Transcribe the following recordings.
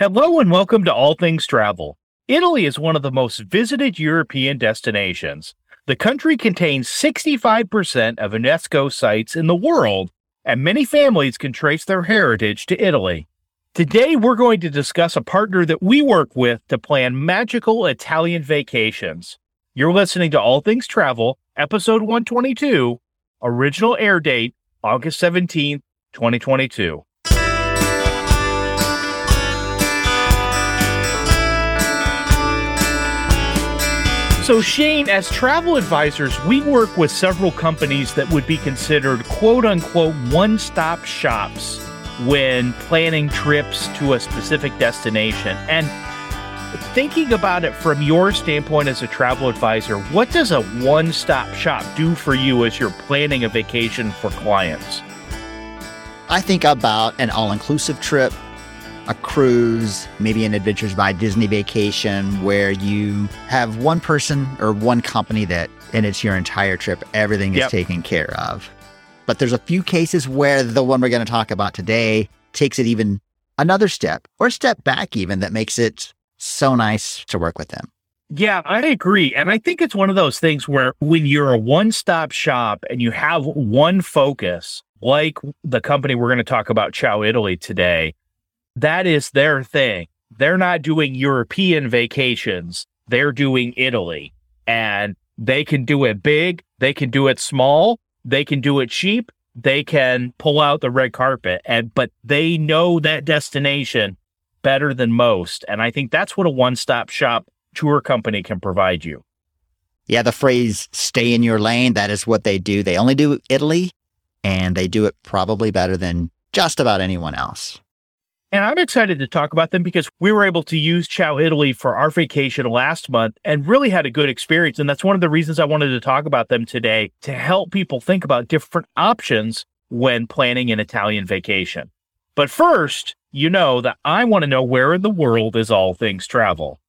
Hello and welcome to All Things Travel. Italy is one of the most visited European destinations. The country contains 65% of UNESCO sites in the world, and many families can trace their heritage to Italy. Today, we're going to discuss a partner that we work with to plan magical Italian vacations. You're listening to All Things Travel, episode 122, original air date, August 17th, 2022. So Shane, as travel advisors, we work with several companies that would be considered quote-unquote one-stop shops when planning trips to a specific destination. And thinking about it from your standpoint as a travel advisor, what does a one-stop shop do for you as you're planning a vacation for clients? I think about an all-inclusive trip, a cruise, maybe an Adventures by Disney vacation where you have one person or one company that, and it's your entire trip, everything is taken care of. But there's a few cases where the one we're going to talk about today takes it even another step or a step back even that makes it so nice to work with them. Yeah, I agree. And I think it's one of those things where when you're a one-stop shop and you have one focus, like the company we're going to talk about, Ciao Italy, today, that is their thing. They're not doing European vacations. They're doing Italy. And they can do it big. They can do it small. They can do it cheap. They can pull out the red carpet. But they know that destination better than most. And I think that's what a one-stop shop tour company can provide you. Yeah, the phrase, stay in your lane, that is what they do. They only do Italy, and they do it probably better than just about anyone else. And I'm excited to talk about them because we were able to use Ciao Italy for our vacation last month and really had a good experience. And that's one of the reasons I wanted to talk about them today, to help people think about different options when planning an Italian vacation. But first, you know that I want to know where in the world is All Things Travel.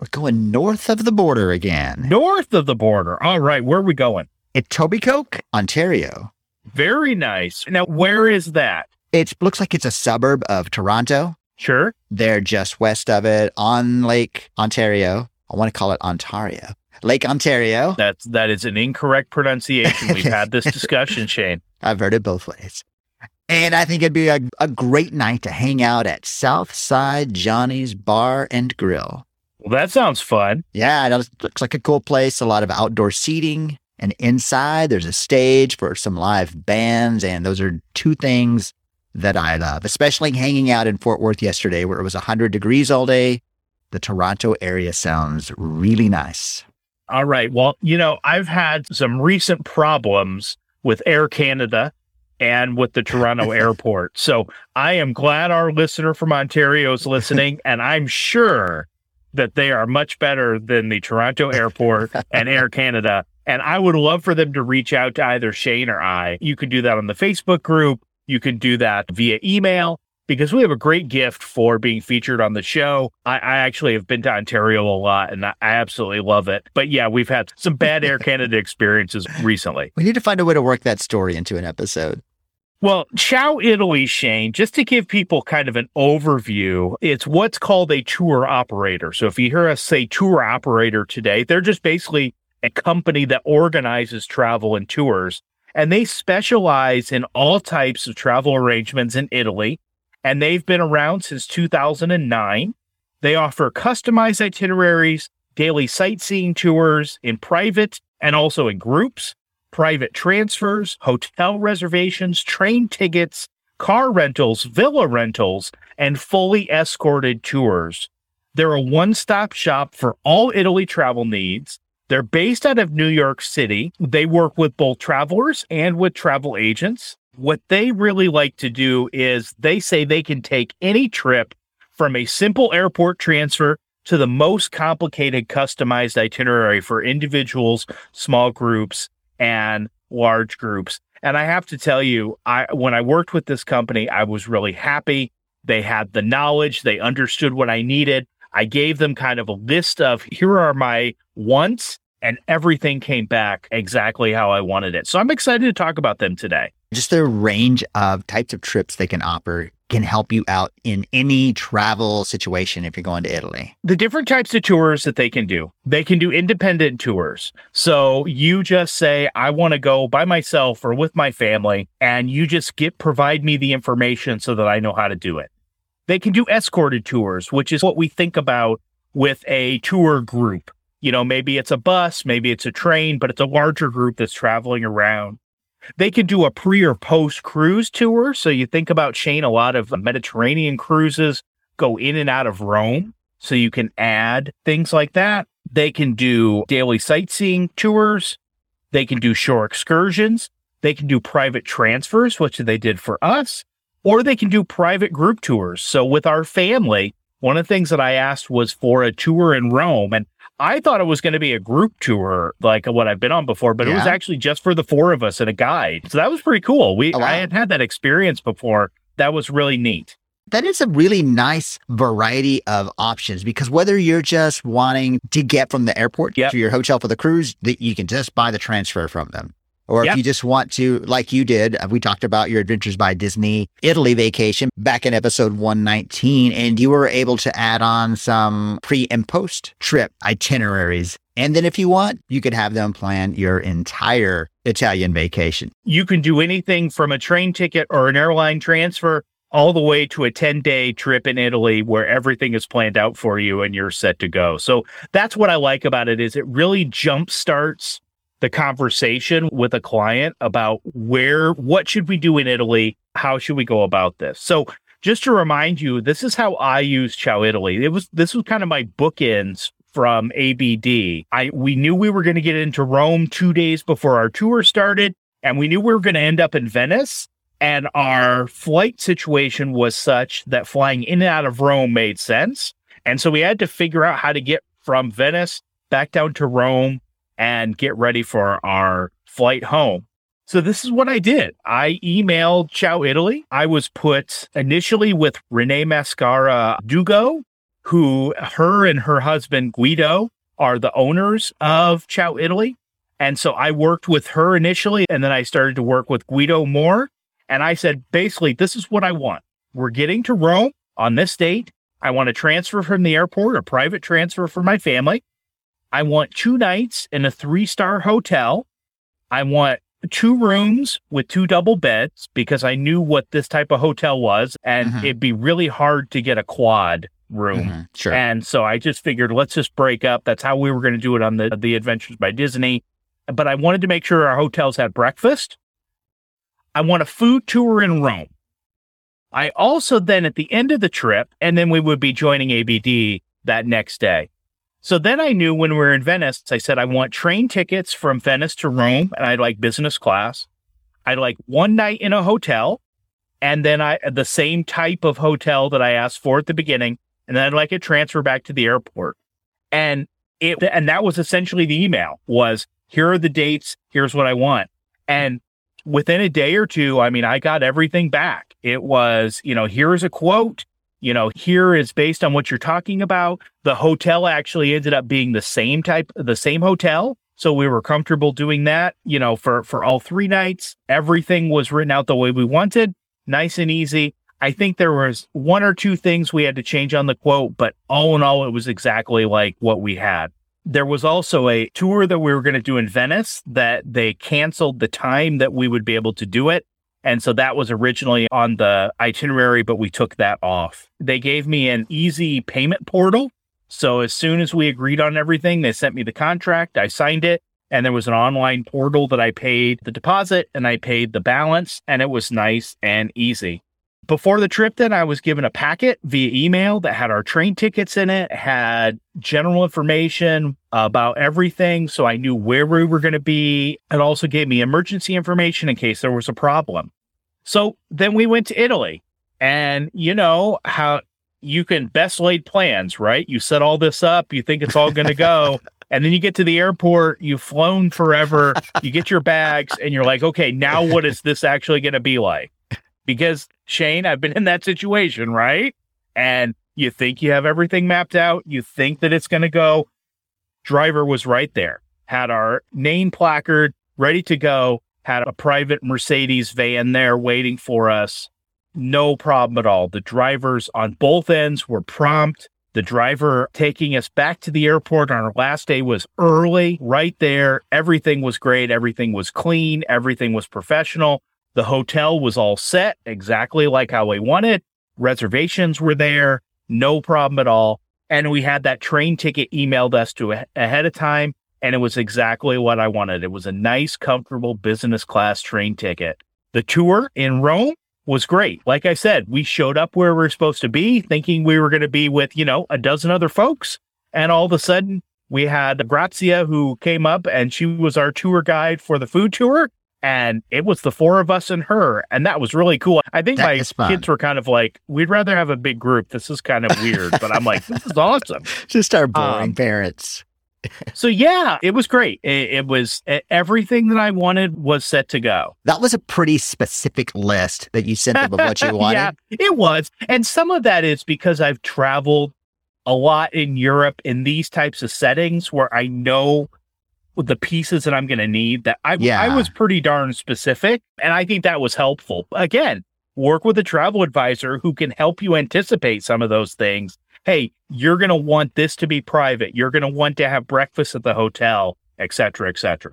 We're going north of the border again. North of the border. All right. Where are we going? Etobicoke, Ontario. Very nice. Now, where is that? It looks like it's a suburb of Toronto. Sure. They're just west of it on Lake Ontario. I want to call it Ontario. Lake Ontario. That is an incorrect pronunciation. We've had this discussion, Shane. I've heard it both ways. And I think it'd be a great night to hang out at Southside Johnny's Bar and Grill. Well, that sounds fun. Yeah, it looks like a cool place. A lot of outdoor seating. And inside, there's a stage for some live bands. And those are two things that I love, especially hanging out in Fort Worth yesterday where it was 100 degrees all day. The Toronto area sounds really nice. All right. Well, you know, I've had some recent problems with Air Canada and with the Toronto airport. So I am glad our listener from Ontario is listening, and I'm sure that they are much better than the Toronto airport and Air Canada. And I would love for them to reach out to either Shane or I. You can do that on the Facebook group. You can do that via email because we have a great gift for being featured on the show. I actually have been to Ontario a lot and I absolutely love it. But yeah, we've had some bad Air Canada experiences recently. We need to find a way to work that story into an episode. Well, Ciao Italy, Shane, just to give people kind of an overview, it's what's called a tour operator. So if you hear us say tour operator today, they're just basically a company that organizes travel and tours. And they specialize in all types of travel arrangements in Italy. And they've been around since 2009. They offer customized itineraries, daily sightseeing tours in private and also in groups, private transfers, hotel reservations, train tickets, car rentals, villa rentals, and fully escorted tours. They're a one-stop shop for all Italy travel needs. They're based out of New York City. They work with both travelers and with travel agents. What they really like to do is they say they can take any trip from a simple airport transfer to the most complicated customized itinerary for individuals, small groups, and large groups. And I have to tell you, when I worked with this company, I was really happy. They had the knowledge. They understood what I needed. I gave them kind of a list of, here are my wants, and everything came back exactly how I wanted it. So I'm excited to talk about them today. Just their range of types of trips they can offer can help you out in any travel situation if you're going to Italy. The different types of tours that they can do independent tours. So you just say, I want to go by myself or with my family, and you just provide me the information so that I know how to do it. They can do escorted tours, which is what we think about with a tour group. You know, maybe it's a bus, maybe it's a train, but it's a larger group that's traveling around. They can do a pre or post cruise tour. So you think about, Shane, a lot of Mediterranean cruises go in and out of Rome. So you can add things like that. They can do daily sightseeing tours. They can do shore excursions. They can do private transfers, which they did for us, or they can do private group tours. So with our family, one of the things that I asked was for a tour in Rome, and I thought it was going to be a group tour like what I've been on before, but it was actually just for the four of us and a guide. So that was pretty cool. I had had that experience before. That was really neat. That is a really nice variety of options, because whether you're just wanting to get from the airport to your hotel for the cruise, that you can just buy the transfer from them. Or if you just want to, like you did, we talked about your Adventures by Disney Italy vacation back in episode 119, and you were able to add on some pre and post trip itineraries. And then if you want, you could have them plan your entire Italian vacation. You can do anything from a train ticket or an airline transfer all the way to a 10-day trip in Italy where everything is planned out for you and you're set to go. So that's what I like about it, is it really jumpstarts the conversation with a client about what should we do in Italy? How should we go about this? So just to remind you, this is how I use Ciao Italy. This was kind of my bookends from ABD. We knew we were going to get into Rome 2 days before our tour started, and we knew we were going to end up in Venice. And our flight situation was such that flying in and out of Rome made sense. And so we had to figure out how to get from Venice back down to Rome and get ready for our flight home. So this is what I did. I emailed Ciao Italy. I was put initially with Renee Mascara Dugo, who her and her husband Guido are the owners of Ciao Italy. And so I worked with her initially, and then I started to work with Guido more. And I said, basically, this is what I want. We're getting to Rome on this date. I want a transfer from the airport, a private transfer for my family. I want 2 nights in a 3-star hotel. I want 2 rooms with 2 double beds, because I knew what this type of hotel was, and it'd be really hard to get a quad room. Sure. And so I just figured, let's just break up. That's how we were going to do it on the Adventures by Disney. But I wanted to make sure our hotels had breakfast. I want a food tour in Rome. I also then at the end of the trip, and then we would be joining ABD that next day. So then I knew when we were in Venice, I said, I want train tickets from Venice to Rome, and I'd like business class. I'd like 1 night in a hotel, and then the same type of hotel that I asked for at the beginning, and then I'd like a transfer back to the airport. And that was essentially the email, was here are the dates, here's what I want. And within a day or two, I mean, I got everything back. It was, here's a quote. Here is based on what you're talking about. The hotel actually ended up being the same hotel. So we were comfortable doing that, for all 3 nights. Everything was written out the way we wanted. Nice and easy. I think there was 1 or 2 things we had to change on the quote, but all in all, it was exactly like what we had. There was also a tour that we were going to do in Venice that they canceled the time that we would be able to do it. And so that was originally on the itinerary, but we took that off. They gave me an easy payment portal. So as soon as we agreed on everything, they sent me the contract, I signed it, and there was an online portal that I paid the deposit and I paid the balance, and it was nice and easy. Before the trip then, I was given a packet via email that had our train tickets in it, had general information about everything, so I knew where we were going to be. It also gave me emergency information in case there was a problem. So then we went to Italy, and you know how you can best laid plans, right? You set all this up, you think it's all going to go, and then you get to the airport, you've flown forever, you get your bags, and you're like, okay, now what is this actually going to be like? Because, Shane, I've been in that situation, right? And you think you have everything mapped out. You think that it's going to go. Driver was right there. Had our name placard ready to go. Had a private Mercedes van there waiting for us. no problem at all. The drivers on both ends were prompt. The driver taking us back to the airport on our last day was early, right there. Everything was great. Everything was clean. Everything was professional. The hotel was all set exactly like how we wanted. Reservations were there. No problem at all. And we had that train ticket emailed us to ahead of time. And it was exactly what I wanted. It was a nice, comfortable business class train ticket. The tour in Rome was great. Like I said, we showed up where we were supposed to be, thinking we were going to be with, a dozen other folks. And all of a sudden, we had Grazia, who came up, and she was our tour guide for the food tour. And it was the four of us and her. And that was really cool. I think my kids were kind of like, we'd rather have a big group. This is kind of weird. But I'm like, this is awesome. Just our boring parents. So, yeah, it was great. It was everything that I wanted was set to go. That was a pretty specific list that you sent them of what you wanted. Yeah, it was. And some of that is because I've traveled a lot in Europe in these types of settings where I know the pieces that I'm going to need. I was pretty darn specific. And I think that was helpful. Again, work with a travel advisor who can help you anticipate some of those things. Hey, you're going to want this to be private. You're going to want to have breakfast at the hotel, et cetera, et cetera.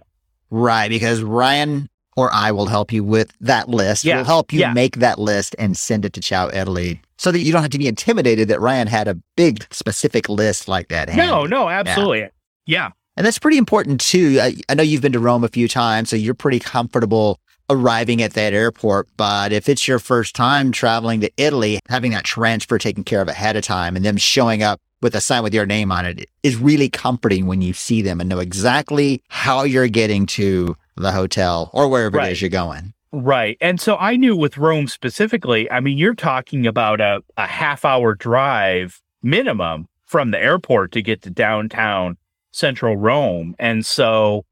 Right, because Ryan or I will help you with that list. Yeah. We'll help you make that list and send it to Ciao Italy so that you don't have to be intimidated that Ryan had a big specific list like that. No, absolutely. Yeah. And that's pretty important, too. I know you've been to Rome a few times, so you're pretty comfortable arriving at that airport. But if it's your first time traveling to Italy, having that transfer taken care of ahead of time and them showing up with a sign with your name on it is really comforting when you see them and know exactly how you're getting to the hotel or wherever it is you're going. Right. And so I knew with Rome specifically, I mean, you're talking about a half-hour drive minimum from the airport to get to downtown central Rome. And so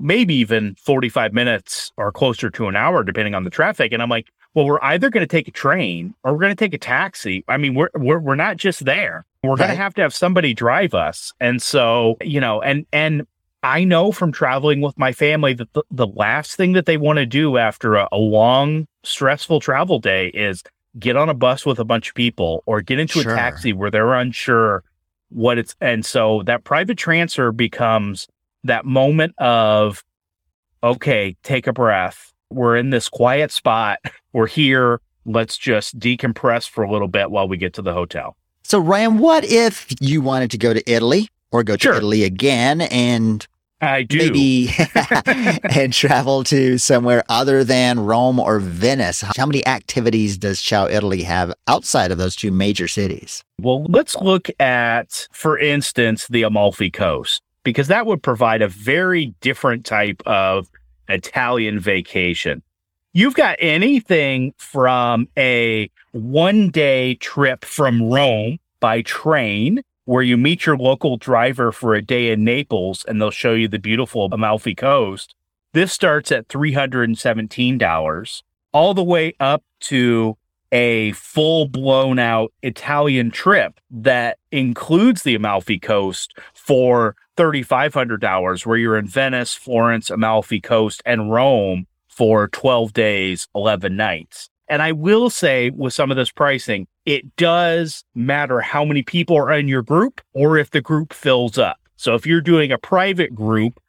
maybe even 45 minutes or closer to an hour, depending on the traffic. And I'm like, well, we're either going to take a train or we're going to take a taxi. I mean, we're not just there. We're going to have somebody drive us. And so, and I know from traveling with my family that the last thing that they want to do after a long, stressful travel day is get on a bus with a bunch of people or get into a taxi where they're unsure what it's. And so that private transfer becomes that moment of, okay, take a breath. We're in this quiet spot. We're here. Let's just decompress for a little bit while we get to the hotel. So, Ryan, what if you wanted to go to Italy or go to Italy again and maybe and travel to somewhere other than Rome or Venice? How many activities does Ciao Italy have outside of those two major cities? Well, let's look at, for instance, the Amalfi Coast, because that would provide a very different type of Italian vacation. You've got anything from a one-day trip from Rome by train, where you meet your local driver for a day in Naples, and they'll show you the beautiful Amalfi Coast. This starts at $317, all the way up to a full-blown-out Italian trip that includes the Amalfi Coast for $3,500, where you're in Venice, Florence, Amalfi Coast, and Rome for 12 days, 11 nights. And I will say with some of this pricing, it does matter how many people are in your group or if the group fills up. So if you're doing a private group,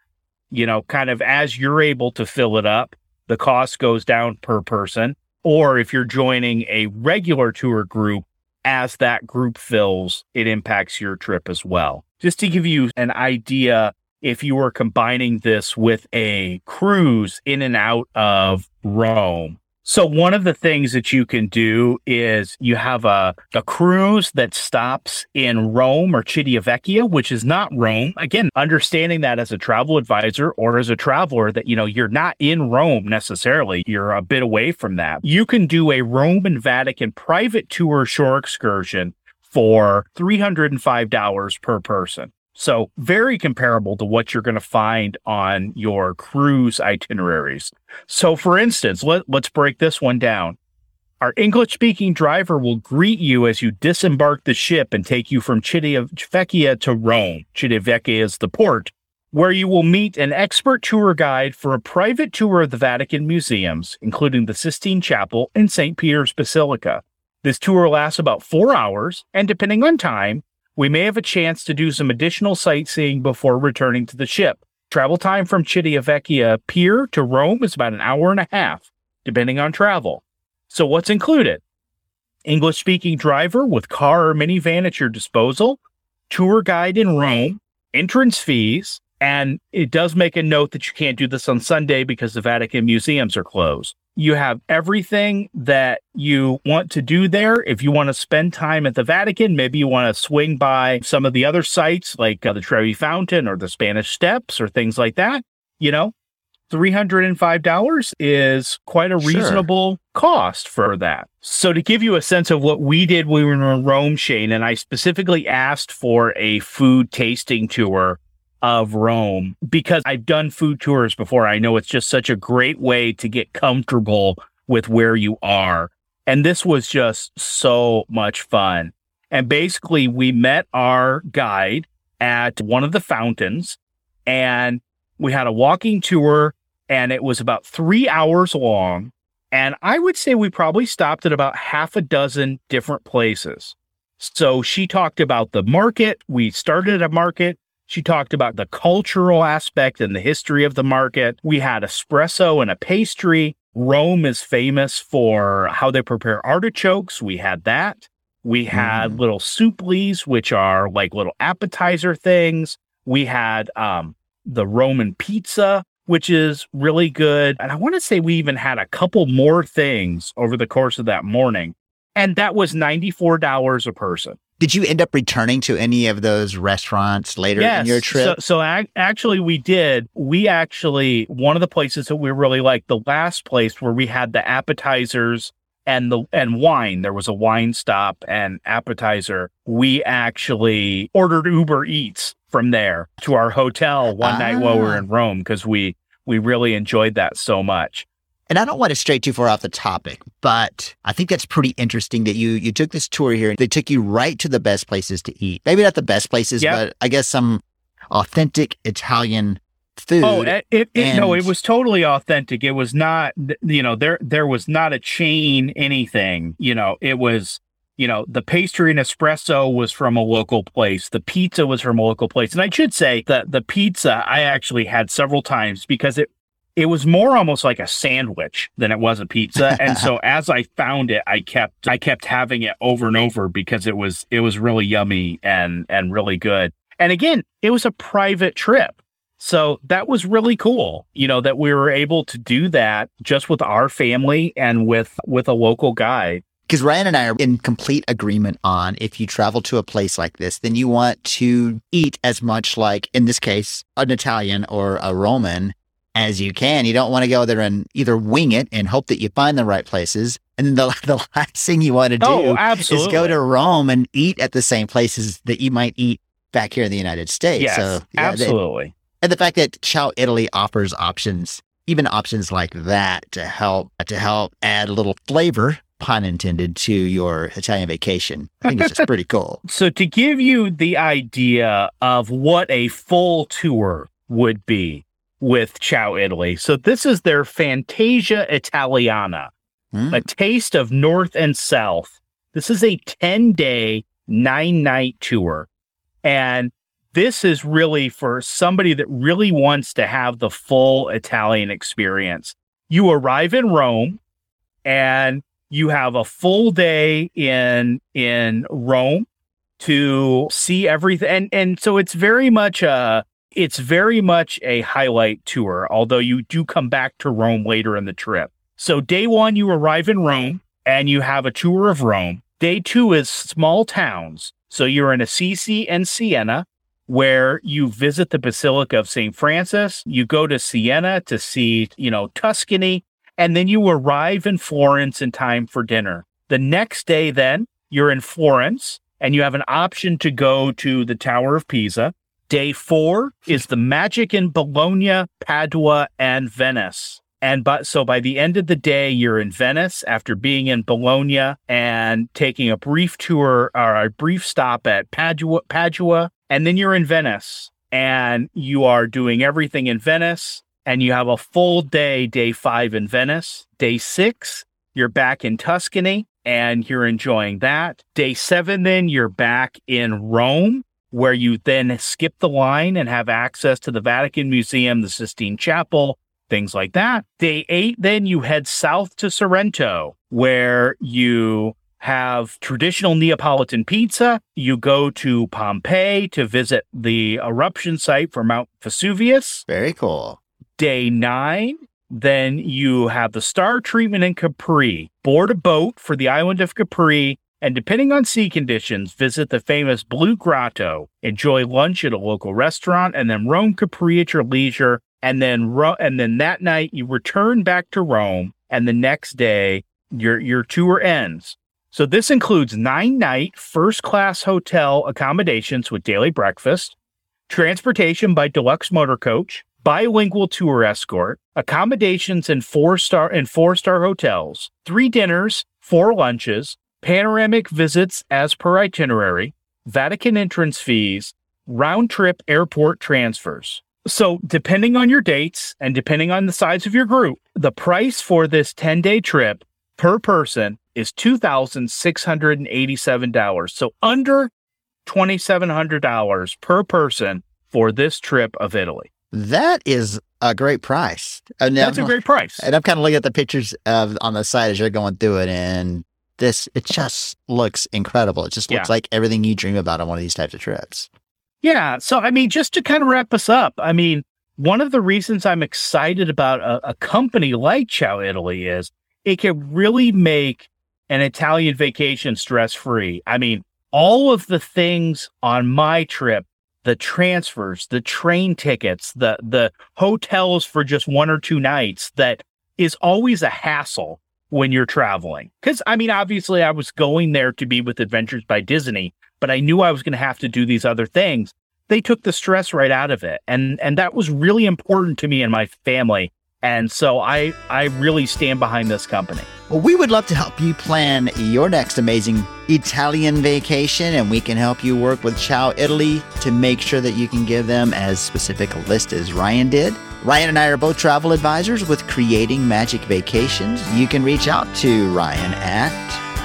kind of as you're able to fill it up, the cost goes down per person. Or if you're joining a regular tour group, as that group fills, it impacts your trip as well. Just to give you an idea, if you were combining this with a cruise in and out of Rome. So one of the things that you can do is you have a cruise that stops in Rome or Civitavecchia, which is not Rome. Again, understanding that as a travel advisor or as a traveler that, you're not in Rome necessarily. You're a bit away from that. You can do a Rome and Vatican private tour shore excursion for $305 per person. So very comparable to what you're going to find on your cruise itineraries. So for instance, let's break this one down. Our English-speaking driver will greet you as you disembark the ship and take you from Civitavecchia to Rome. Civitavecchia is the port where you will meet an expert tour guide for a private tour of the Vatican museums, including the Sistine Chapel and St. Peter's Basilica. This tour lasts about 4 hours, and depending on time, we may have a chance to do some additional sightseeing before returning to the ship. Travel time from Civitavecchia Pier to Rome is about 1.5 hours, depending on travel. So what's included? English-speaking driver with car or minivan at your disposal, tour guide in Rome, entrance fees, and it does make a note that you can't do this on Sunday because the Vatican museums are closed. You have everything that you want to do there. If you want to spend time at the Vatican, maybe you want to swing by some of the other sites like the Trevi Fountain or the Spanish Steps or things like that. You know, $305 is quite a reasonable cost for that. So to give you a sense of what we did when we were in Rome, Shane, and I specifically asked for a food tasting tour of Rome because I've done food tours before. I know it's just such a great way to get comfortable with where you are. And this was just so much fun. And basically, we met our guide at one of the fountains and we had a walking tour, and it was about 3 hours long. And I would say we probably stopped at about 6 different places. So she talked about the market. We started at a market. She talked about the cultural aspect and the history of the market. We had espresso and a pastry. Rome is famous for how they prepare artichokes. We had that. We had little souplis, which are like little appetizer things. We had the Roman pizza, which is really good. And I want to say we even had a couple more things over the course of that morning. And that was $94 a person. Did you end up returning to any of those restaurants later in your trip? So actually we did. One of the places that we really liked, the last place where we had the appetizers and wine, there was a wine stop and appetizer. We actually ordered Uber Eats from there to our hotel one night while we were in Rome because we really enjoyed that so much. And I don't want to stray too far off the topic, but I think that's pretty interesting that you took this tour here and they took you right to the best places to eat. Maybe not the best places, but I guess some authentic Italian food. It was totally authentic. It was not, you know, there was not a chain anything. You know, it was, you know, the pastry and espresso was from a local place. The pizza was from a local place. And I should say that the pizza I actually had several times because it was more almost like a sandwich than it was a pizza. And so as I found it, I kept having it over and over because it was really yummy and really good. And again, it was a private trip. So that was really cool, you know, that we were able to do that just with our family and with a local guide. Because Ryan and I are in complete agreement on if you travel to a place like this, then you want to eat as much like, in this case, an Italian or a Roman as you can. You don't want to go there and either wing it and hope that you find the right places. And then the last thing you want to do is go to Rome and eat at the same places that you might eat back here in the United States. Yes, so, absolutely. And the fact that Ciao Italy offers options, even options like that to help add a little flavor, pun intended, to your Italian vacation. I think it's just pretty cool. So to give you the idea of what a full tour would be with Ciao Italy. So this is their Fantasia Italiana, a taste of North and South. This is a 10-day, 9-night tour. And this is really for somebody that really wants to have the full Italian experience. You arrive in Rome and you have a full day in Rome to see everything. And so it's very much a highlight tour, although you do come back to Rome later in the trip. So day one, you arrive in Rome and you have a tour of Rome. Day two is small towns. So you're in Assisi and Siena, where you visit the Basilica of St. Francis. You go to Siena to see, you know, Tuscany. And then you arrive in Florence in time for dinner. The next day, then, you're in Florence, and you have an option to go to the Tower of Pisa. Day four is the magic in Bologna, Padua, and Venice. And so by the end of the day, you're in Venice after being in Bologna and taking a brief tour or a brief stop at Padua. And then you're in Venice. and you are doing everything in Venice, and you have a full day, day 5 in Venice. Day 6, you're back in Tuscany, and you're enjoying that. Day 7, then you're back in Rome, where you then skip the line and have access to the Vatican Museum, the Sistine Chapel, things like that. Day 8, then you head south to Sorrento, where you have traditional Neapolitan pizza. You go to Pompeii to visit the eruption site for Mount Vesuvius. Very cool. Day 9, then you have the star treatment in Capri. Board a boat for the island of Capri, and depending on sea conditions, visit the famous Blue Grotto. Enjoy lunch at a local restaurant, and then roam Capri at your leisure. And then that night you return back to Rome, and the next day your tour ends. So this includes 9-night first-class hotel accommodations with daily breakfast, transportation by deluxe motor coach, bilingual tour escort, accommodations in 4-star hotels, 3 dinners, 4 lunches, panoramic visits as per itinerary, Vatican entrance fees, round-trip airport transfers. So depending on your dates and depending on the size of your group, the price for this 10-day trip per person is $2,687. So under $2,700 per person for this trip of Italy. That is a great price. That's a great price. And I'm kind of looking at the pictures on the site as you're going through it, and it just looks incredible. It just looks like everything you dream about on one of these types of trips. Yeah. So, I mean, just to kind of wrap us up, I mean, one of the reasons I'm excited about a company like Ciao Italy is it can really make an Italian vacation stress-free. I mean, all of the things on my trip, the transfers, the train tickets, the hotels for just 1 or 2 nights, that is always a hassle when you're traveling. Because, I mean, obviously I was going there to be with Adventures by Disney, but I knew I was going to have to do these other things. They took the stress right out of it. And that was really important to me and my family. And so I really stand behind this company. Well, we would love to help you plan your next amazing Italian vacation, and we can help you work with Ciao Italy to make sure that you can give them as specific a list as Ryan did. Ryan and I are both travel advisors with Creating Magic Vacations. You can reach out to Ryan at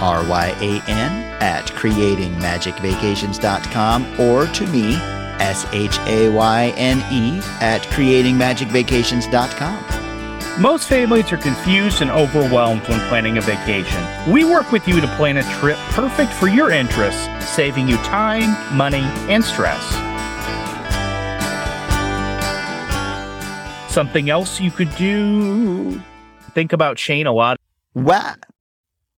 ryan@creatingmagicvacations.com or to me, SHAYNE @creatingmagicvacations.com. Most families are confused and overwhelmed when planning a vacation. We work with you to plan a trip perfect for your interests, saving you time, money, and stress. Something else you could do? Think about Shane a lot. What?